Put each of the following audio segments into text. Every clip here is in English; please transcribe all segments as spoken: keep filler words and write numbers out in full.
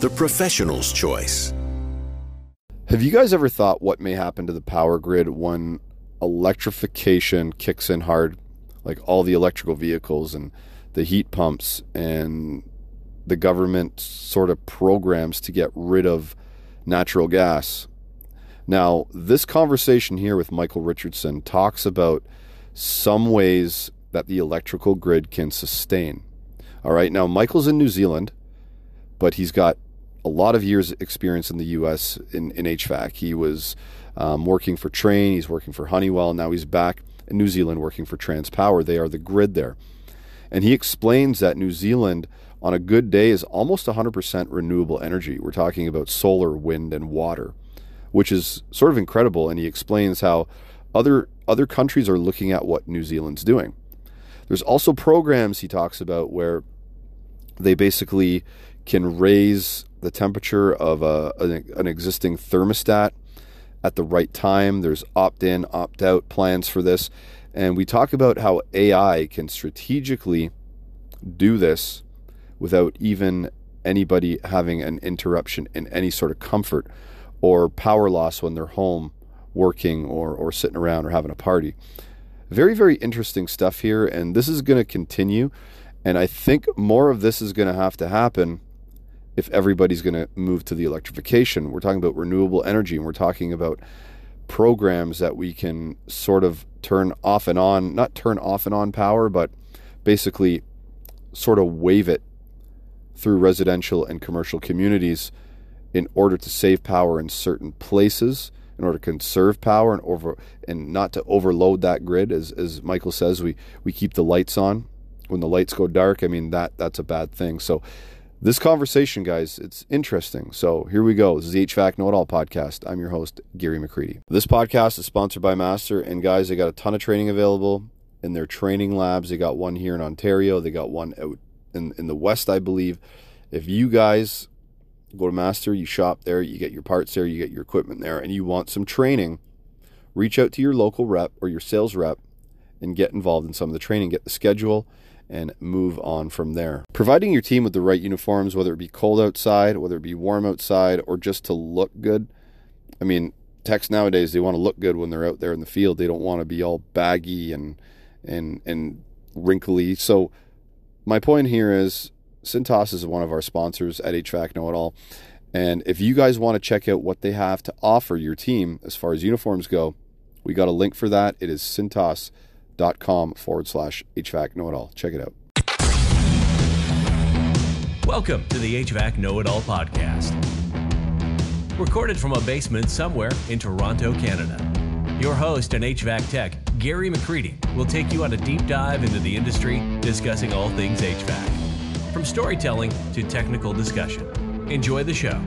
the professional's choice. Have you guys ever thought what may happen to the power grid when electrification kicks in hard, like all the electrical vehicles and the heat pumps, and the government sort of programs to get rid of natural gas? Now, this conversation here with Michael Richardson talks about some ways that the electrical grid can sustain. All right, now Michael's in New Zealand, but he's got a lot of years experience in the U S in, in H V A C. He was um, working for Trane, he's working for Honeywell, now he's back in New Zealand working for Transpower. They are the grid there. And he explains that New Zealand on a good day is almost one hundred percent renewable energy. We're talking about solar, wind, and water, which is sort of incredible. And he explains how other, other countries are looking at what New Zealand's doing. There's also programs he talks about where they basically can raise the temperature of a, an, an existing thermostat at the right time. There's opt-in, opt-out plans for this. And we talk about how A I can strategically do this without even anybody having an interruption in any sort of comfort or power loss when they're home working or, or sitting around or having a party. Very, very interesting stuff here. And this is going to continue. And I think more of this is going to have to happen if everybody's going to move to the electrification. We're talking about renewable energy, and we're talking about programs that we can sort of turn off and on, not turn off and on power, but basically sort of wave it through residential and commercial communities in order to save power in certain places, in order to conserve power and over and not to overload that grid. As, as Michael says, we, we keep the lights on. When the lights go dark, I mean, that that's a bad thing. So this conversation, guys, it's interesting. So here we go. This is the H V A C Know It All podcast. I'm your host, Gary McCready. This podcast is sponsored by Master. And guys, they got a ton of training available in their training labs. They got one here in Ontario. They got one out in, in the West, I believe. If you guys go to Master, you shop there, you get your parts there, you get your equipment there, and you want some training, reach out to your local rep or your sales rep and get involved in some of the training. Get the schedule and move on from there. Providing your team with the right uniforms, whether it be cold outside, whether it be warm outside, or just to look good. I mean, techs nowadays, they want to look good when they're out there in the field. They don't want to be all baggy and and and wrinkly. So my point here is Cintas is one of our sponsors at H V A C Know It All. And if you guys want to check out what they have to offer your team as far as uniforms go, we got a link for that. It is Cintas dot com dot com forward slash H V A C Know It All. Check it out. Welcome to the H V A C Know It All podcast. Recorded from a basement somewhere in Toronto, Canada. Your host and H V A C tech, Gary McCready, will take you on a deep dive into the industry, discussing all things H V A C. From storytelling to technical discussion. Enjoy the show.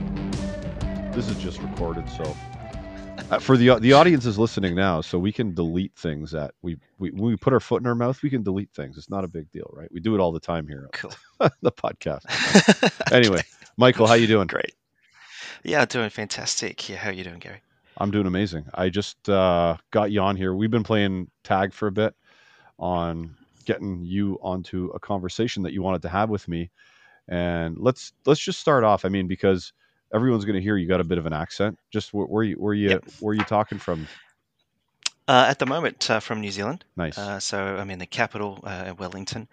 This is just recorded, so... Uh, for the the audience is listening now, so we can delete things that we, we when we put our foot in our mouth, we can delete things. It's not a big deal, right? We do it all the time here. Cool. The podcast. Anyway, Michael, how you doing? Great. Yeah, doing fantastic. Yeah, how are you doing, Gary? I'm doing amazing. I just uh, got you on here. We've been playing tag for a bit on getting you onto a conversation that you wanted to have with me, and let's let's just start off. I mean, because everyone's going to hear you got a bit of an accent. Just where, where you where you yep. where you talking from? Uh, at the moment, uh, from New Zealand. Nice. Uh, so I'm in the capital, uh, Wellington.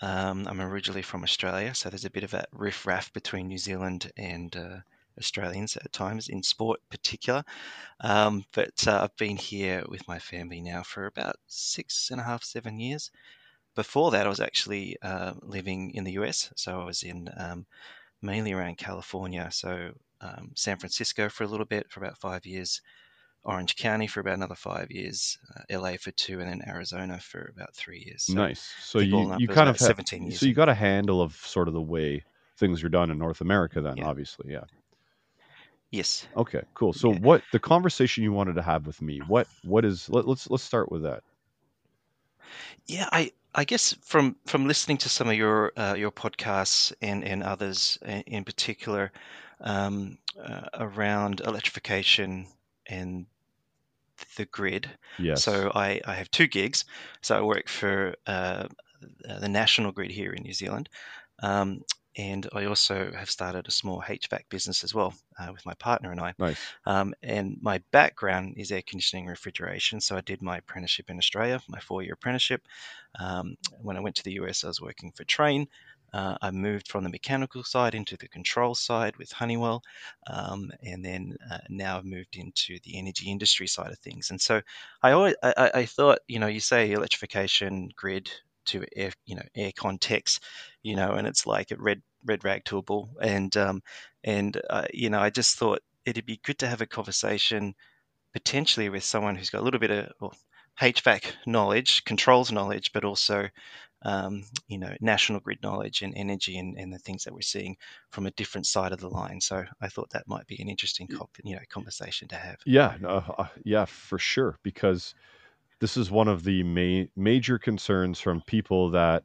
Um, I'm originally from Australia, so there's a bit of a riff-raff between New Zealand and uh, Australians at times in sport, particular. Um, but uh, I've been here with my family now for about six and a half, seven years. Before that, I was actually uh, living in the U S, so I was in. Um, mainly around California. So um, San Francisco for a little bit, for about five years, Orange County for about another five years, uh, L A for two, and then Arizona for about three years. So nice. So you, you kind of have, seventeen years. So you got a handle of sort of the way things are done in North America then, yeah. obviously. Yeah. Yes. Okay, cool. So yeah. what the conversation you wanted to have with me, what, what is, let, let's, let's start with that. Yeah. I, I guess from, from listening to some of your, uh, your podcasts and, and others in particular, um, uh, around electrification and the grid. Yes. So I, I have two gigs. So I work for, uh, the national grid here in New Zealand. Um, And I also have started a small H V A C business as well uh, with my partner and I. Nice. Um, and my background is air conditioning and refrigeration. So I did my apprenticeship in Australia, my four-year apprenticeship. Um, when I went to the U S, I was working for Trane. Uh, I moved from the mechanical side into the control side with Honeywell. Um, and then uh, now I've moved into the energy industry side of things. And so I always, I, I thought, you know, you say electrification, grid, to air, you know, air context, you know, and it's like a red red rag to a bull. And, um, and uh, you know, I just thought it'd be good to have a conversation potentially with someone who's got a little bit of well, H V A C knowledge, controls knowledge, but also, um, you know, national grid knowledge and energy and, and the things that we're seeing from a different side of the line. So I thought that might be an interesting cop, you know, conversation to have. Yeah, uh, yeah, for sure. Because this is one of the ma- major concerns from people that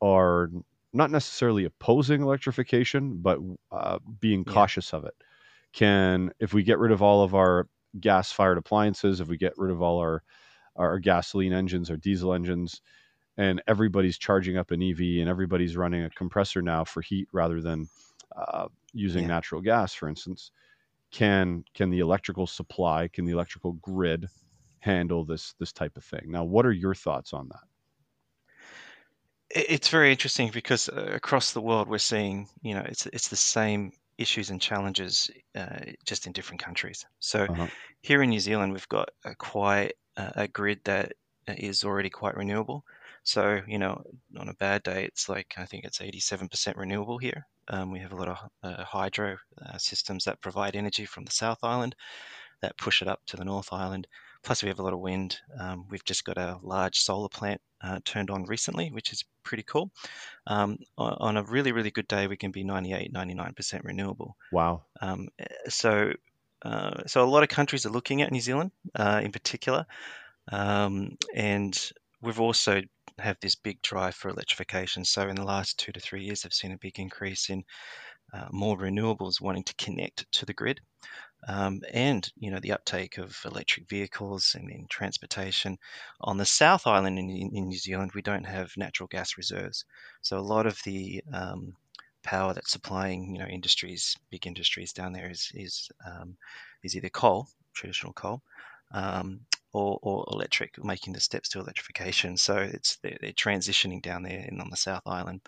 are not necessarily opposing electrification, but uh, being cautious yeah. of it. Can, if we get rid of all of our gas-fired appliances, if we get rid of all our, our gasoline engines, our diesel engines, and everybody's charging up an E V and everybody's running a compressor now for heat rather than uh, using yeah. natural gas, for instance, can can the electrical supply, can the electrical grid handle this this type of thing? Now, what are your thoughts on that? It's very interesting because across the world we're seeing, you know, it's it's the same issues and challenges uh, just in different countries. So uh-huh. here in New Zealand, we've got a quite uh, a grid that is already quite renewable. So, you know, on a bad day, it's like, I think it's eighty-seven percent renewable here. Um, we have a lot of uh, hydro uh, systems that provide energy from the South Island that push it up to the North Island. Plus, we have a lot of wind. Um, we've just got a large solar plant uh, turned on recently, which is pretty cool. Um, on, on a really, really good day, we can be ninety-eight, ninety-nine percent renewable. Wow. Um, so uh, so a lot of countries are looking at New Zealand uh, in particular. Um, and we've also have this big drive for electrification. So in the last two to three years, I've seen a big increase in uh, more renewables wanting to connect to the grid. Um, and, you know, the uptake of electric vehicles and in transportation. On the South Island in, in New Zealand, we don't have natural gas reserves. So a lot of the um, power that's supplying, you know, industries, big industries down there is is, um, is either coal, traditional coal, um, or, or electric, making the steps to electrification. So it's they're, they're transitioning down there and on the South Island.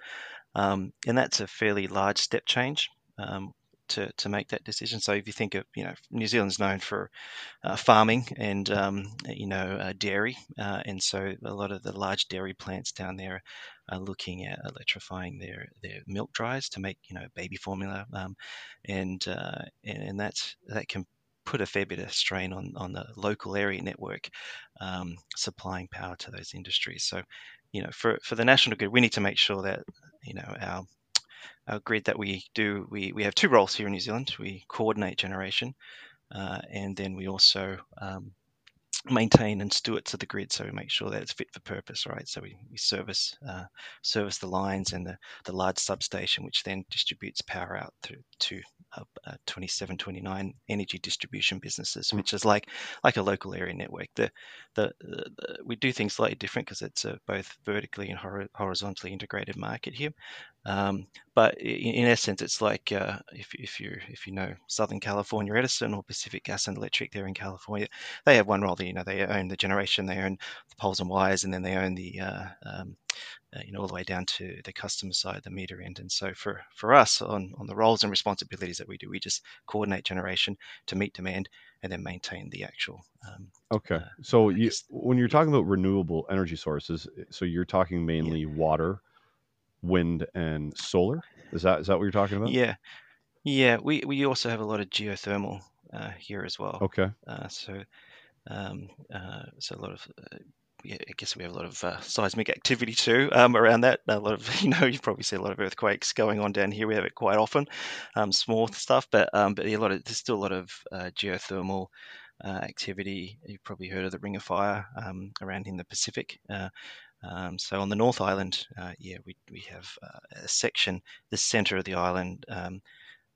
Um, and that's a fairly large step change. Um, To, to make that decision. So if you think of, you know, New Zealand's known for uh, farming and, um, you know, uh, dairy. Uh, and so a lot of the large dairy plants down there are looking at electrifying their, their milk dries to make, you know, baby formula. Um, and, uh, and and that's, that can put a fair bit of strain on, on the local area network um, supplying power to those industries. So, you know, for, for the national grid, we need to make sure that, you know, our Our grid that we do, we, we have two roles here in New Zealand. We coordinate generation, uh, and then we also um, maintain and stewards of the grid, so we make sure that it's fit for purpose, right? So we, we service uh, service the lines and the, the large substation, which then distributes power out through to uh, uh, twenty-seven, twenty-nine energy distribution businesses, which is like like a local area network. The the, the, the we do things slightly different because it's a both vertically and hor- horizontally integrated market here. Um, but in, in essence, it's like uh, if, if you if you know Southern California Edison or Pacific Gas and Electric there in California, they have one role. You know, they own the generation, they own the poles and wires, and then they own the uh, um, uh, you know all the way down to the customer side, the meter end. And so for for us on on the roles and responsibilities that we do, we just coordinate generation to meet demand and then maintain the actual. Um, okay, uh, so you, when you're talking about renewable energy sources, so you're talking mainly yeah. water, wind and solar? Is that is that what you're talking about? Yeah. Yeah. We, we also have a lot of geothermal uh, here as well. Okay. Uh, so um, uh, so a lot of uh, we, I guess we have a lot of uh, seismic activity too um, around that. A lot of, you know, you probably see a lot of earthquakes going on down here. We have it quite often, um, small stuff, but um, but a lot of there's still a lot of uh, geothermal uh, activity. You've probably heard of the Ring of Fire um, around in the Pacific. Uh, Um, so on the North Island, uh, yeah, we we have uh, a section, the centre of the island um,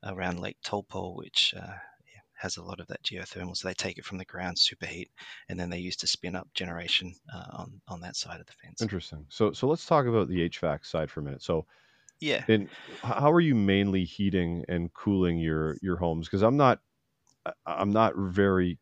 around Lake Taupo, which uh, yeah, has a lot of that geothermal. So they take it from the ground, superheat, and then they use to spin up generation uh, on on that side of the fence. Interesting. So so let's talk about the H V A C side for a minute. So yeah, and how are you mainly heating and cooling your your homes? Because I'm not I'm not very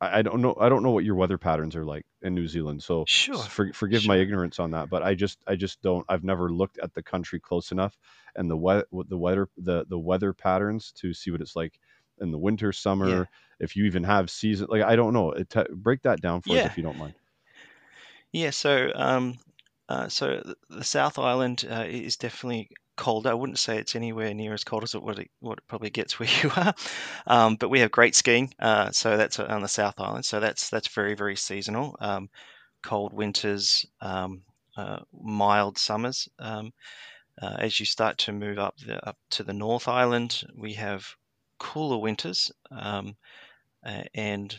I don't know. I don't know what your weather patterns are like in New Zealand. So sure, for, forgive sure. my ignorance on that, but I just, I just don't, I've never looked at the country close enough and the weather, the weather, the, the weather patterns to see what it's like in the winter, summer, yeah. if you even have season. Like, I don't know. It t- break that down for yeah. us if you don't mind. Yeah. So, um, uh, so the South Island uh, is definitely cold. I wouldn't say it's anywhere near as cold as it, what it, what it probably gets where you are, um, but we have great skiing. Uh, so that's on the South Island. So that's that's very very seasonal. Um, cold winters, um, uh, mild summers. Um, uh, as you start to move up the, up to the North Island, we have cooler winters um, uh, and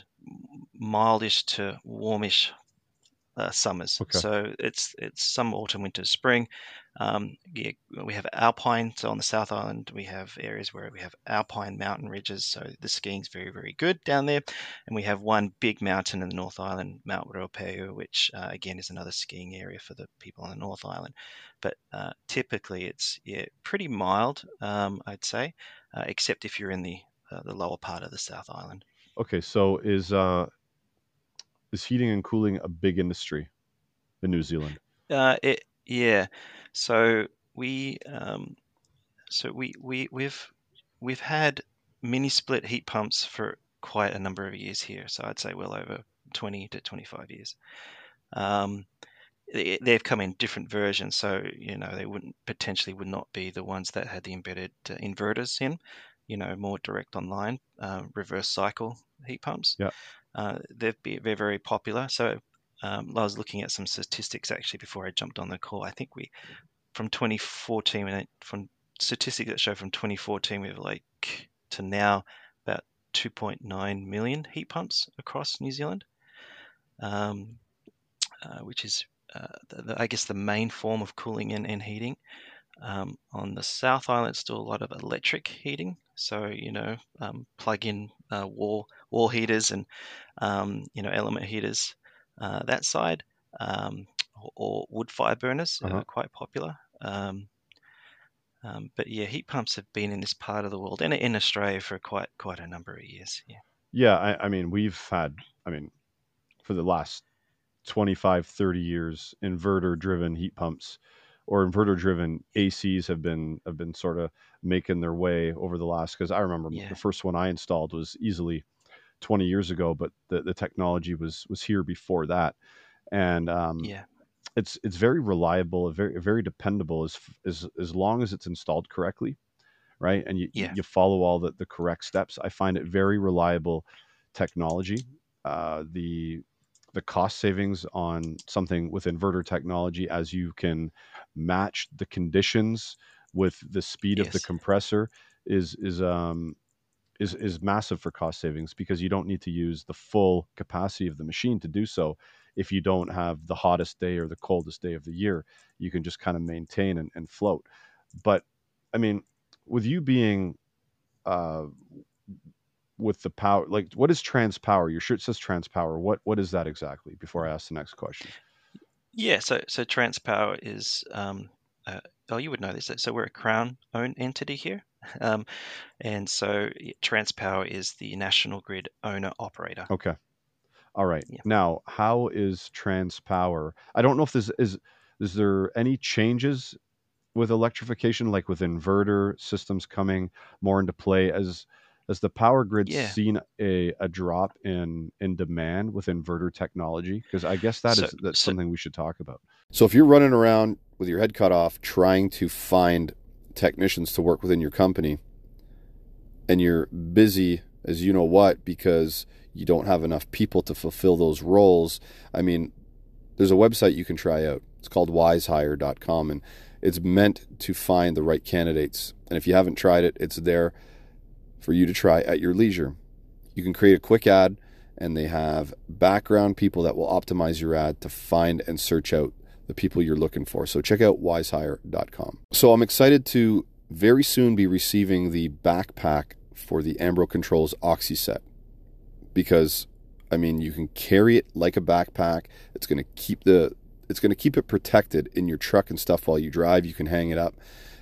mildish to warmish Uh, summers. Okay. So it's it's summer, autumn, winter, spring. Um, yeah, we have alpine. So on the South Island, we have areas where we have alpine mountain ridges. So the skiing's very, very good down there. And we have one big mountain in the North Island, Mount Ruapehu, which uh, again is another skiing area for the people on the North Island. But uh, typically, it's yeah pretty mild, um, I'd say, uh, except if you're in the uh, the lower part of the South Island. Okay, so is uh. Is heating and cooling a big industry in New Zealand? Uh, it, yeah. So we, um, so we we we've we've had mini split heat pumps for quite a number of years here. So I'd say well over twenty to twenty-five years. Um, they, they've come in different versions. So you know they wouldn't potentially would not be the ones that had the embedded uh, inverters in. You know, more direct online uh, reverse cycle heat pumps. Yeah. Uh, they've been, they're very popular. So um, I was looking at some statistics actually before I jumped on the call. I think we, from twenty fourteen, and from statistics that show from twenty fourteen, we have like to now about two point nine million heat pumps across New Zealand, um, uh, which is, uh, the, the, I guess, the main form of cooling and, and heating. Um, on the South Island, still a lot of electric heating. So, you know, um, plug-in uh, wall wall heaters and, um, you know, element heaters, uh, that side, um, or, or wood fire burners uh-huh. are quite popular. Um, um, but, yeah, heat pumps have been in this part of the world and in Australia for quite quite a number of years. Yeah, yeah. I, I mean, we've had, I mean, for the last twenty-five, thirty years, inverter-driven heat pumps or inverter-driven A Cs have been have been sort of making their way over the last, because I remember yeah. the first one I installed was easily twenty years ago, but the, the technology was was here before that, and um, yeah, it's it's very reliable, very very dependable as as as long as it's installed correctly, right? And you yeah. you follow all the the correct steps. I find it very reliable technology. Uh, the the cost savings on something with inverter technology, as you can match the conditions with the speed yes. of the compressor, is is um is is massive for cost savings, because you don't need to use the full capacity of the machine to do so. If you don't have the hottest day or the coldest day of the year, you can just kind of maintain and, and float. But I mean, with you being uh with the power, like, what is Transpower? Your shirt says Transpower. What what is that exactly? Before I ask the next question. Yeah, so so Transpower is um, uh, oh, you would know this. So we're a Crown-owned entity here, um, and so Transpower is the National Grid owner operator. Okay, all right. Yeah. Now, how is Transpower? I don't know if this is is there any changes with electrification, like with inverter systems coming more into play as Has the power grid yeah. seen a, a drop in, in demand with inverter technology? Because I guess that so, is that's so, something we should talk about. So if you're running around with your head cut off trying to find technicians to work within your company, and you're busy as you know what because you don't have enough people to fulfill those roles, I mean, there's a website you can try out. It's called wizehire dot com, and it's meant to find the right candidates. And if you haven't tried it, it's there for you to try at your leisure. You can create a quick ad, and they have background people that will optimize your ad to find and search out the people you're looking for. So check out wizehire dot com. So I'm excited to very soon be receiving the backpack for the Ambro Controls Oxy Set, because I mean, you can carry it like a backpack. It's going to keep the it's going to keep it protected in your truck and stuff while you drive. You can hang it up,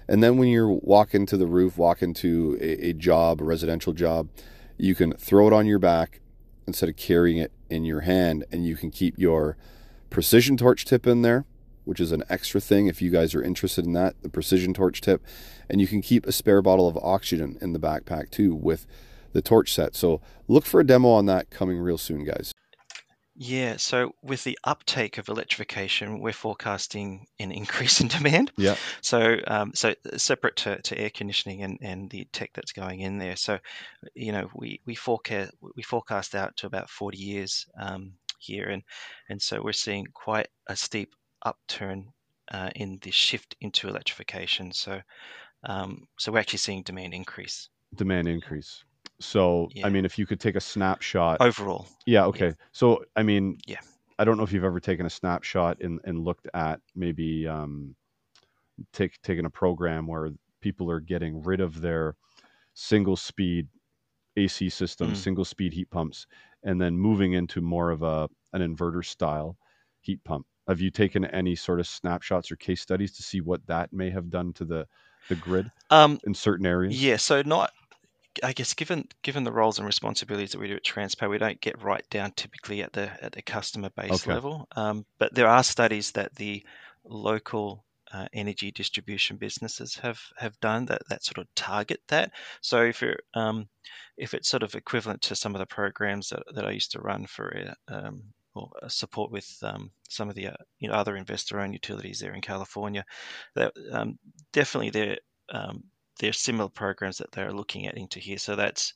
and then when you're walking to the roof, walking to a, a job, a residential job, you can throw it on your back instead of carrying it in your hand, and you can keep your precision torch tip in there, which is an extra thing if you guys are interested in that, the precision torch tip. And you can keep a spare bottle of oxygen in the backpack too with the torch set. So look for a demo on that coming real soon, guys. Yeah, so with the uptake of electrification, we're forecasting an increase in demand. Yeah. So um, so separate to, to air conditioning and, and the tech that's going in there. So, you know, we, we, forecast, we forecast out to about forty years um, here. And, and so we're seeing quite a steep upturn uh, in the shift into electrification. So um, so we're actually seeing demand increase. Demand increase. So, yeah. I mean, if you could take a snapshot overall. Yeah. Okay. Yeah. So, I mean, yeah, I don't know if you've ever taken a snapshot and, and looked at maybe um, take, taking a program where people are getting rid of their single speed A C system, mm. single speed heat pumps, and then moving into more of a, an inverter style heat pump. Have you taken any sort of snapshots or case studies to see what that may have done to the, the grid um, in certain areas? Yeah. So not, I guess given given the roles and responsibilities that we do at Transpower, we don't get right down typically at the at the customer base okay. level. Um, but there are studies that the local uh, energy distribution businesses have, have done that, that sort of target that. So if you're um, if it's sort of equivalent to some of the programs that, that I used to run for um, or support with um, some of the uh, you know, other investor-owned utilities there in California, that um, definitely they're um, there's similar programs that they're looking at into here. So that's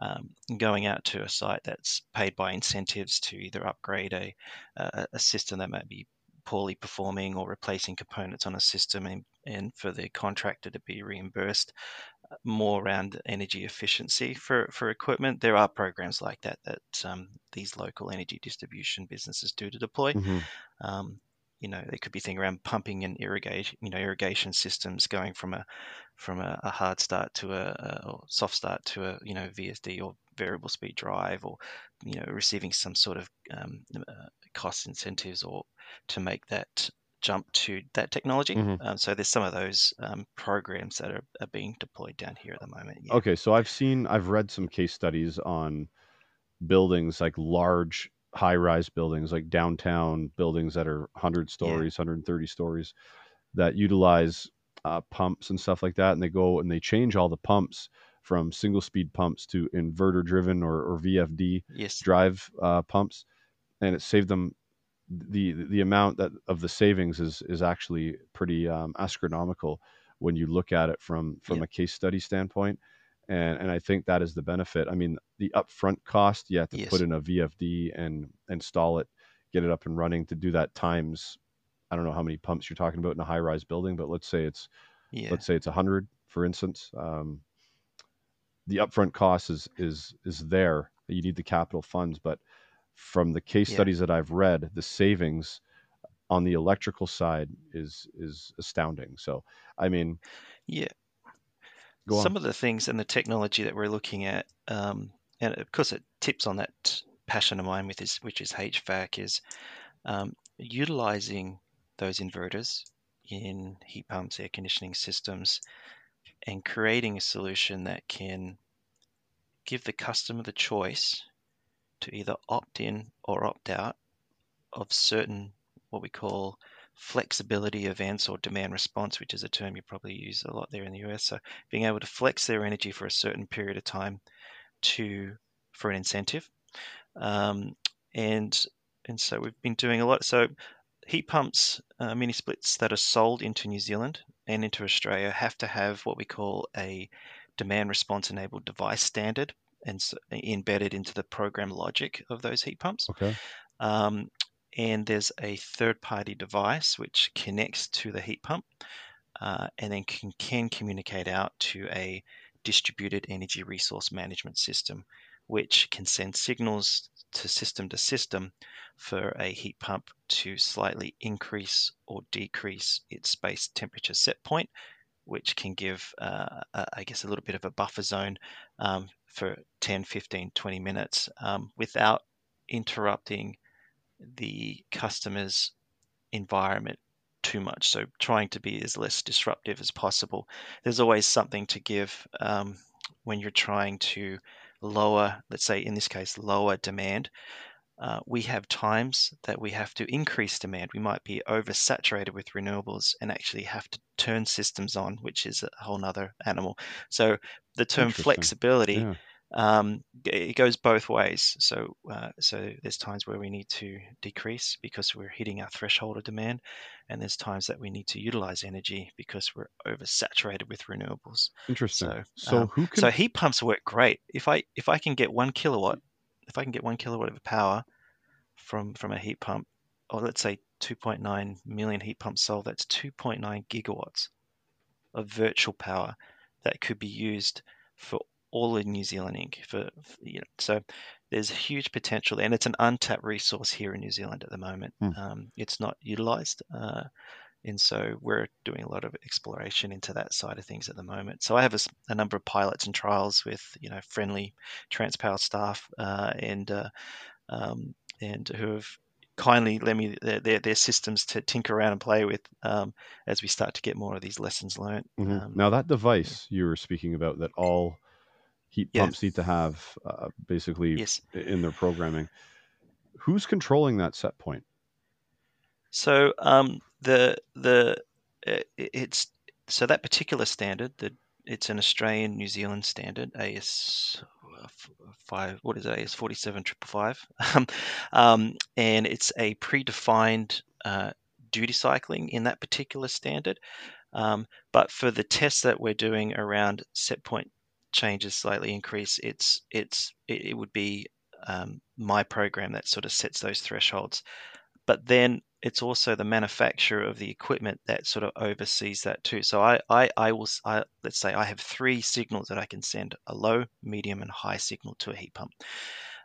um, going out to a site that's paid by incentives to either upgrade a, uh, a system that might be poorly performing or replacing components on a system, and, and for the contractor to be reimbursed more around energy efficiency for, for equipment. There are programs like that that um, these local energy distribution businesses do to deploy. Mm-hmm. Um, you know, there could be things around pumping and irrigation, you know, irrigation systems going from a from a, a hard start to a, a or soft start to a, you know, V S D or variable speed drive, or, you know, receiving some sort of um, uh, cost incentives or to make that jump to that technology. Mm-hmm. Um, so there's some of those um, programs that are, are being deployed down here at the moment. Yeah. Okay. So I've seen, I've read some case studies on buildings, like large high-rise buildings, like downtown buildings that are one hundred stories, yeah. one hundred thirty stories, that utilize uh, pumps and stuff like that. And they go and they change all the pumps from single-speed pumps to inverter-driven or, or V F D yes. drive uh, pumps. And it saved them the the amount that of the savings is is actually pretty um, astronomical when you look at it from from yeah. a case study standpoint. And and I think that is the benefit. I mean, the upfront cost, you have to yes. put in a V F D and install it, get it up and running. To do that times, I don't know how many pumps you're talking about in a high-rise building, but let's say it's yeah. let's say it's one hundred, for instance. Um, the upfront cost is is is there. You need the capital funds, but from the case yeah. studies that I've read, the savings on the electrical side is is astounding. So, I mean, yeah. Some of the things and the technology that we're looking at, um, and of course it tips on that passion of mine with this, which is H V A C, is um, utilizing those inverters in heat pumps, air conditioning systems, and creating a solution that can give the customer the choice to either opt in or opt out of certain what we call flexibility events or demand response, which is a term you probably use a lot there in the U S. So being able to flex their energy for a certain period of time to for an incentive. Um, and and so we've been doing a lot. So heat pumps, uh, mini splits that are sold into New Zealand and into Australia have to have what we call a demand response enabled device standard and so embedded into the program logic of those heat pumps. Okay. Um, and there's a third-party device which connects to the heat pump uh, and then can, can communicate out to a distributed energy resource management system, which can send signals to system to system for a heat pump to slightly increase or decrease its space temperature set point, which can give, uh, a, I guess, a little bit of a buffer zone um, for ten, fifteen, twenty minutes um, without interrupting the customer's environment too much. So trying to be as less disruptive as possible. There's always something to give um, when you're trying to lower, let's say in this case, lower demand. Uh, we have times that we have to increase demand. We might be oversaturated with renewables and actually have to turn systems on, which is a whole nother animal. So the term flexibility, yeah. um, it goes both ways. So, uh, so there's times where we need to decrease because we're hitting our threshold of demand, and there's times that we need to utilize energy because we're oversaturated with renewables. Interesting. So, so um, who can... so heat pumps work great. If I if I can get one kilowatt. If I can get one kilowatt of power from from a heat pump, or let's say two point nine million heat pumps sold, that's two point nine gigawatts of virtual power that could be used for all of New Zealand Incorporated. For, for you know, so there's huge potential, and it's an untapped resource here in New Zealand at the moment. Mm. Um, it's not utilised, uh, and so we're doing a lot of exploration into that side of things at the moment. So I have a, a number of pilots and trials with, you know, friendly Transpower staff uh, and uh, um, and who have kindly lent me their, their, their systems to tinker around and play with um, as we start to get more of these lessons learned. Mm-hmm. um, now that device yeah. you were speaking about that all heat yeah. pumps need to have uh, basically yes. in their programming, who's controlling that set point? So um, the the uh, it's so that particular standard that it's an Australian New Zealand standard A S five what is it A S four seven five five five um, um, and it's a predefined uh, duty cycling in that particular standard, um, but for the tests that we're doing around set point changes slightly increase, it's it's it, it would be um, my program that sort of sets those thresholds. But then it's also the manufacturer of the equipment that sort of oversees that too. So I, I, I will, I, let's say I have three signals that I can send: a low, medium, and high signal to a heat pump.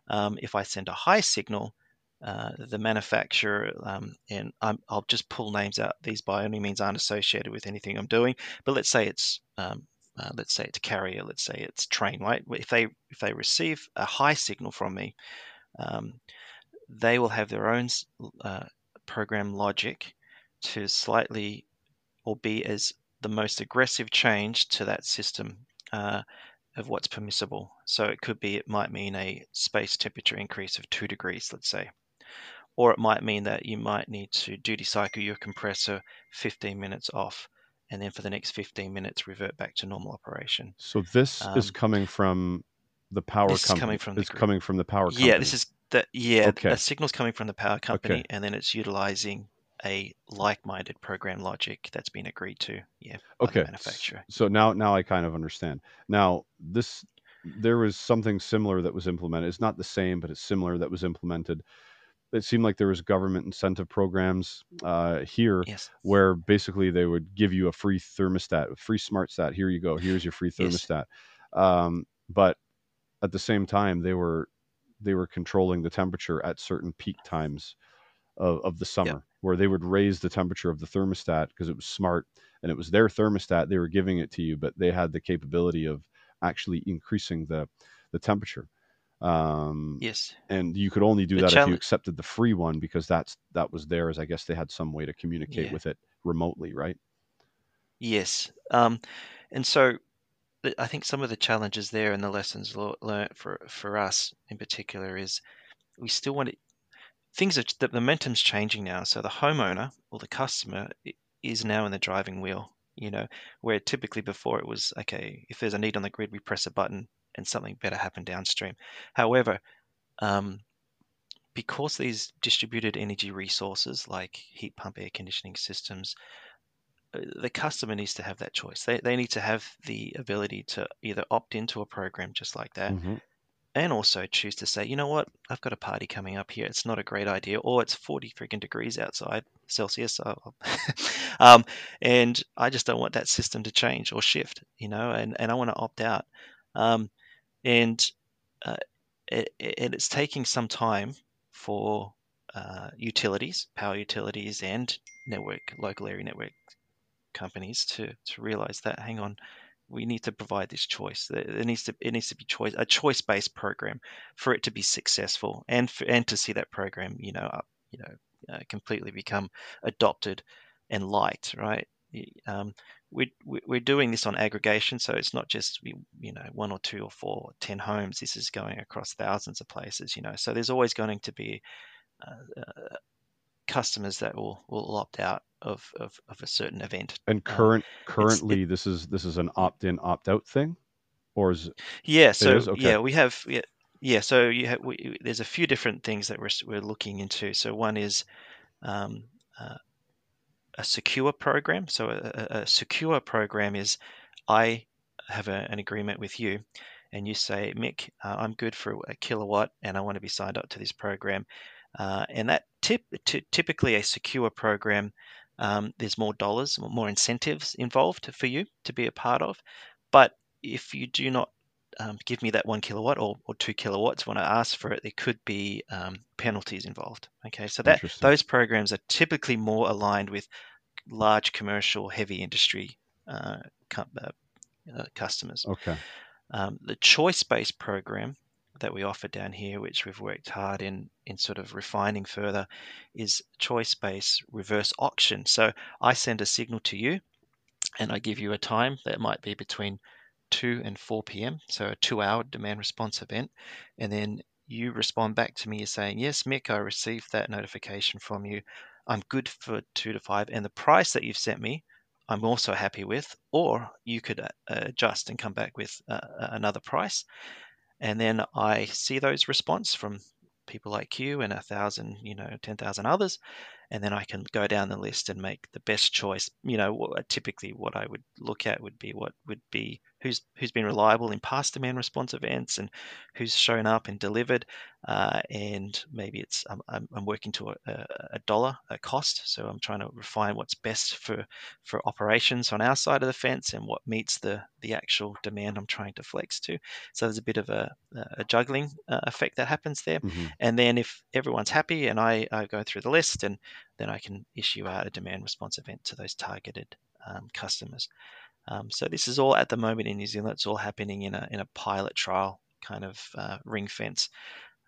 Um, if I send a high signal, uh, the manufacturer, um, and I'm, I'll just pull names out. These by any means aren't associated with anything I'm doing. But let's say it's, um, uh, let's say it's Carrier. Let's say it's Trane. Right? If they if they receive a high signal from me, um, they will have their own uh, program logic to slightly or be as the most aggressive change to that system uh, of what's permissible. So it could be, it might mean a space temperature increase of two degrees, let's say, or it might mean that you might need to duty cycle your compressor fifteen minutes off, and then for the next fifteen minutes, revert back to normal operation. So this um, is coming from the power company. This com- is coming from the, coming from the power company. Yeah, this is That, yeah, okay. the signal's coming from the power company, okay. and then it's utilizing a like-minded program logic that's been agreed to. Yeah. Okay. By the manufacturer. So now, now I kind of understand. Now, this there was something similar that was implemented. It's not the same, but it's similar that was implemented. It seemed like there was government incentive programs uh, here, yes. where basically they would give you a free thermostat, a free smart stat. Here you go. Here's your free thermostat. Yes. Um, but at the same time, they were they were controlling the temperature at certain peak times of, of the summer, yep. where they would raise the temperature of the thermostat because it was smart and it was their thermostat. They were giving it to you, but they had the capability of actually increasing the, the temperature. Um, yes. And you could only do the that challenge- if you accepted the free one, because that's, that was theirs. I guess they had some way to communicate yeah. with it remotely. Right. Yes. Um, and so, I think some of the challenges there and the lessons learned for, for us in particular is we still want to, things are, the momentum's changing now. So the homeowner or the customer is now in the driving wheel, you know, where typically before it was, okay, if there's a need on the grid, we press a button and something better happened downstream. However, um, because these distributed energy resources like heat pump, air conditioning systems, the customer needs to have that choice. They they need to have the ability to either opt into a program just like that, mm-hmm. and also choose to say, you know what, I've got a party coming up here, it's not a great idea, or it's forty freaking degrees outside Celsius, um, and I just don't want that system to change or shift, you know, and, and I want to opt out. Um, and uh, it, it, it's taking some time for uh, utilities, power utilities and network, local area network companies to, to realize that, hang on, we need to provide this choice. It needs to, it needs to be choice, a choice-based program for it to be successful, and for, and to see that program, you know, up, you know, uh, completely become adopted and liked, right? Um, we, we we're doing this on aggregation, so it's not just you know one or two or four or ten homes. This is going across thousands of places, you know. So there's always going to be uh, uh, customers that will will opt out of of, of a certain event. And current um, currently it, this is this is an opt-in opt-out thing, or is it? Yeah, so it okay. yeah we have yeah, yeah so you have we, there's a few different things that we're, we're looking into. So one is um, uh, a secure program. So a, a secure program is I have a, an agreement with you, and you say, Mick, uh, I'm good for a kilowatt and I want to be signed up to this program. Uh, and that tip, t- typically a secure program, um, there's more dollars, more incentives involved for you to be a part of. But if you do not um, give me that one kilowatt or, or two kilowatts when I ask for it, there could be um, penalties involved. Okay, so that those programs are typically more aligned with large commercial, heavy industry uh, com- uh, uh, customers. Okay, um, the choice-based program that we offer down here, which we've worked hard in in sort of refining further, is choice-based reverse auction. So I send a signal to you and I give you a time that might be between two and four p.m. so a two-hour demand response event, and then you respond back to me saying, yes, Mick, I received that notification from you, I'm good for two to five, and the price that you've sent me I'm also happy with, or you could adjust and come back with uh, another price. And then I see those response from people like you and a thousand, you know, ten thousand others. And then I can go down the list and make the best choice. You know, typically what I would look at would be what would be who's who's been reliable in past demand response events and who's shown up and delivered. Uh, and maybe it's I'm, I'm, I'm working to a, a dollar, a cost. So I'm trying to refine what's best for, for operations on our side of the fence and what meets the, the actual demand I'm trying to flex to. So there's a bit of a, a juggling effect that happens there. Mm-hmm. And then if everyone's happy and I, I go through the list, and then I can issue out a demand response event to those targeted um, customers. Um, so this is all at the moment in New Zealand. It's all happening in a in a pilot trial kind of uh, ring fence.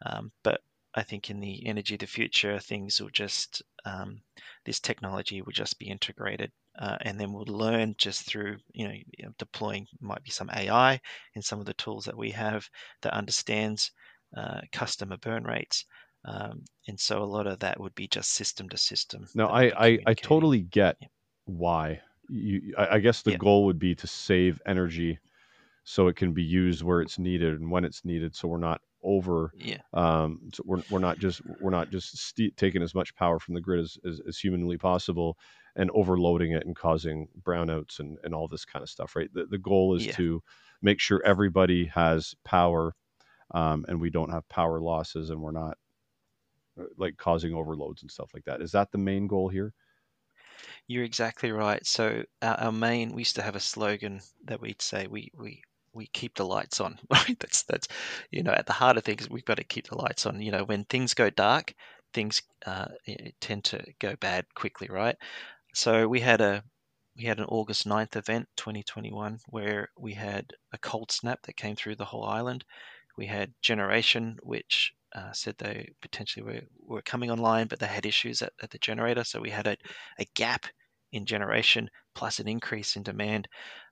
Um, but I think in the energy of the future, things will just um, this technology will just be integrated, uh, and then we'll learn just through you know deploying might be some A I in some of the tools that we have that understands uh, customer burn rates. Um, and so a lot of that would be just system to system. No, I, I, I totally get yeah. why. You, I, I guess the yeah. goal would be to save energy so it can be used where it's needed and when it's needed. So we're not over, yeah. um, so we're, we're not just, we're not just st- taking as much power from the grid as, as, as humanly possible and overloading it and causing brownouts and, and all this kind of stuff, right? The, the goal is yeah. to make sure everybody has power, um, and we don't have power losses, and we're not, like causing overloads and stuff like that. Is that the main goal here? You're exactly right. So our, our main, we used to have a slogan that we'd say, we, we, we keep the lights on, right? That's, that's, you know, at the heart of things, we've got to keep the lights on. You know, when things go dark, things uh, tend to go bad quickly, right? So we had a, we had an August ninth event, twenty twenty-one, where we had a cold snap that came through the whole island. We had generation, which, Uh, said they potentially were, were coming online, but they had issues at, at the generator. So we had a, a gap in generation plus an increase in demand.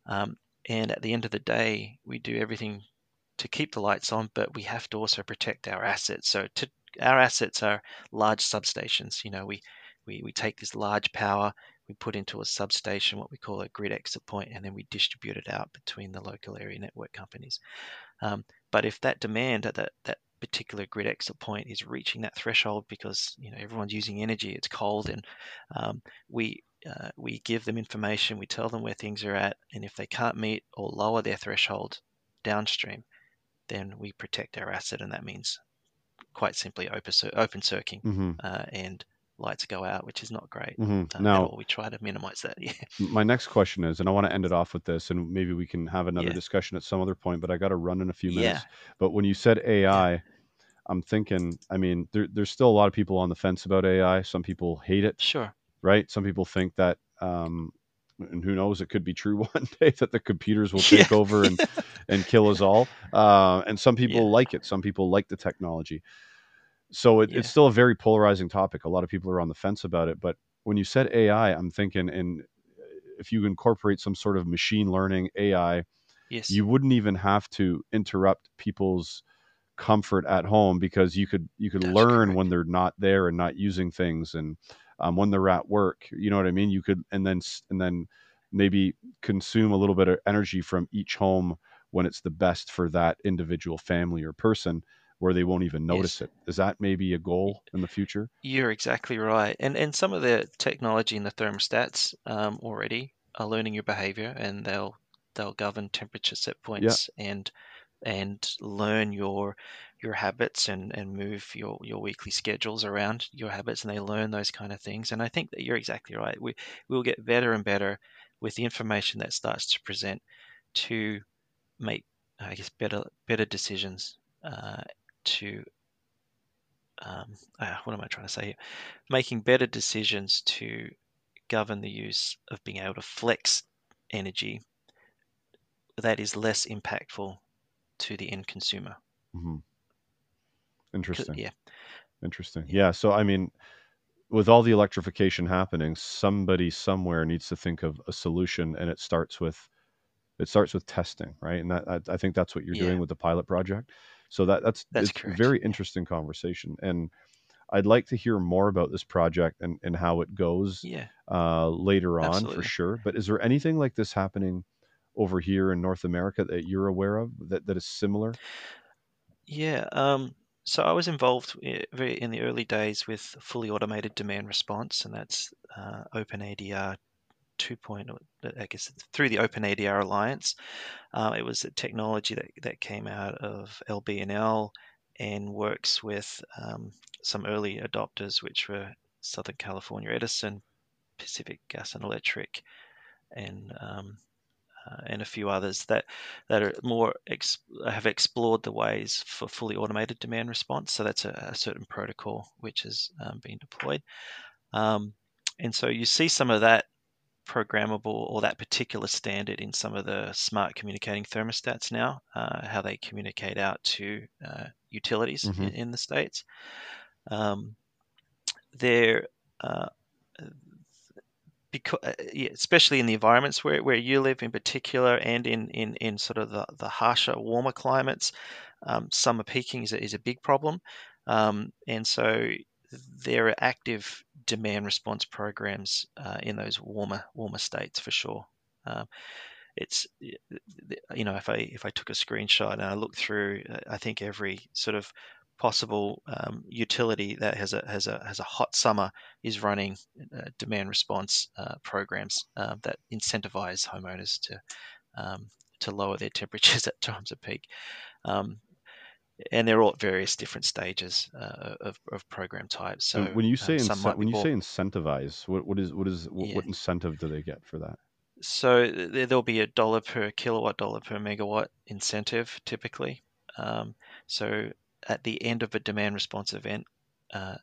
Um, and at the end of the day, we do everything to keep the lights on, but we have to also protect our assets. So to, our assets are large substations. You know, we, we, we take this large power, we put into a substation, what we call a grid exit point, and then we distribute it out between the local area network companies. Um, but if that demand at that, that particular grid exit point is reaching that threshold because you know everyone's using energy, it's cold, and um, we uh, we give them information, we tell them where things are at, and if they can't meet or lower their threshold downstream, then we protect our asset, and that means quite simply open, open circuiting mm-hmm. uh, and lights go out, which is not great. Mm-hmm. um, now, we try to minimize that. Yeah. My next question is, and I want to end it off with this, and maybe we can have another yeah. discussion at some other point, but I got to run in a few minutes. Yeah. But when you said A I, yeah. I'm thinking, I mean, there, there's still a lot of people on the fence about A I. Some people hate it. Sure. Right. Some people think that, um, and who knows, it could be true one day that the computers will take yeah. over and, and kill us all. Uh, and some people yeah. like it. Some people like the technology. So it, yeah. it's still a very polarizing topic. A lot of people are on the fence about it. But when you said A I, I'm thinking, and if you incorporate some sort of machine learning A I, yes. you wouldn't even have to interrupt people's comfort at home, because you could you could That's learn correct. When they're not there and not using things, and um, when they're at work, you know what I mean? You could, and then and then maybe consume a little bit of energy from each home when it's the best for that individual family or person, where they won't even notice yes. it. Is that maybe a goal in the future? You're exactly right. And and some of the technology in the thermostats um, already are learning your behavior, and they'll they'll govern temperature set points yeah. and and learn your your habits and, and move your, your weekly schedules around your habits, and they learn those kind of things. And I think that you're exactly right. We we'll get better and better with the information that starts to present to make, I guess, better better decisions. Uh, to um, uh, what am I trying to say here? Making better decisions to govern the use of being able to flex energy that is less impactful to the end consumer. Mm-hmm. Interesting. Yeah. Interesting. Yeah. yeah. So, I mean, with all the electrification happening, somebody somewhere needs to think of a solution, and it starts with it starts with testing, right? And that, I, I think that's what you're yeah. doing with the pilot project. So that, that's, that's it's a very interesting conversation. And I'd like to hear more about this project and, and how it goes yeah. uh, later on Absolutely. For sure. But is there anything like this happening over here in North America that you're aware of that, that is similar? Yeah. Um, so I was involved very in the early days with fully automated demand response, and that's uh, OpenADR two point oh, I guess, through the OpenADR Alliance. Uh, it was a technology that, that came out of L B and L and works with um, some early adopters, which were Southern California Edison, Pacific Gas and Electric, and um, uh, and a few others that that are more ex- have explored the ways for fully automated demand response. So that's a, a certain protocol which has um, been deployed, um, and so you see some of that programmable or that particular standard in some of the smart communicating thermostats now, uh, how they communicate out to uh, utilities mm-hmm. in, in the States. Um, they're, uh, because, yeah, especially in the environments where, where you live in particular, and in, in, in sort of the, the harsher, warmer climates, um, summer peaking is a, is a big problem. Um, and so there are active demand response programs uh, in those warmer warmer states for sure. Um, it's, you know, if I if I took a screenshot and I looked through, I think every sort of possible um, utility that has a has a has a hot summer is running uh, demand response uh, programs uh, that incentivize homeowners to um, to lower their temperatures at times of peak. Um, And they're all at various different stages uh, of, of program types. So when you say um, ince- when you more... say incentivize, what, what is what is what, yeah. what incentive do they get for that? So there'll be a dollar per kilowatt, dollar per megawatt incentive typically. Um, so at the end of a demand response event, uh,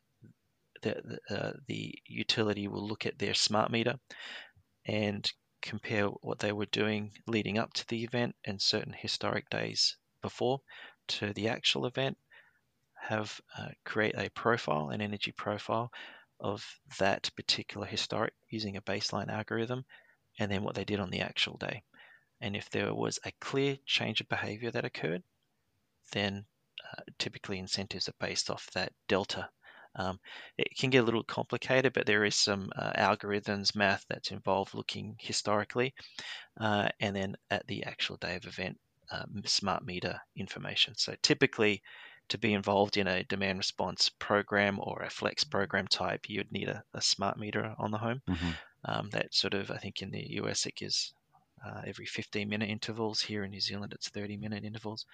the the, uh, the utility will look at their smart meter and compare what they were doing leading up to the event and certain historic days before to the actual event, have uh, create a profile, an energy profile of that particular historic using a baseline algorithm, and then what they did on the actual day. And if there was a clear change of behavior that occurred, then uh, typically incentives are based off that delta. Um, it can get a little complicated, but there is some uh, algorithms, math that's involved looking historically, uh, and then at the actual day of event, Um, smart meter information. So typically to be involved in a demand response program or a flex program type, you'd need a, a smart meter on the home. Mm-hmm. Um, that sort of, I think in the U S it gives uh, every fifteen minute intervals. Here in New Zealand, it's thirty minute intervals,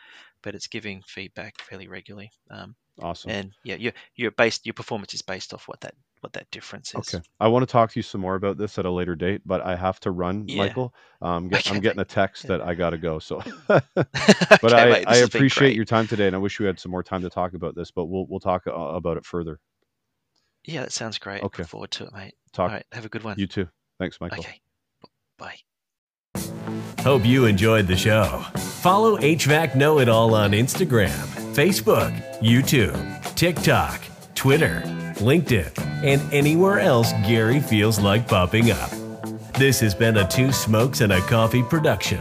but it's giving feedback fairly regularly. Um, awesome. And yeah, your, your based, your performance is based off what that, what that difference is. Okay. I want to talk to you some more about this at a later date, but I have to run, yeah. Michael. Um, get, okay, I'm getting a text yeah. that I got to go. So, but okay, I, mate, I appreciate your time today, and I wish we had some more time to talk about this, but we'll, we'll talk about it further. Yeah, that sounds great. Okay. Look forward to it, mate. Talk. All right. Have a good one. You too. Thanks, Michael. Okay. Bye. Hope you enjoyed the show. Follow H V A C Know It All on Instagram, Facebook, YouTube, TikTok, Twitter, LinkedIn, and anywhere else Gary feels like popping up. This has been a Two Smokes and a Coffee production.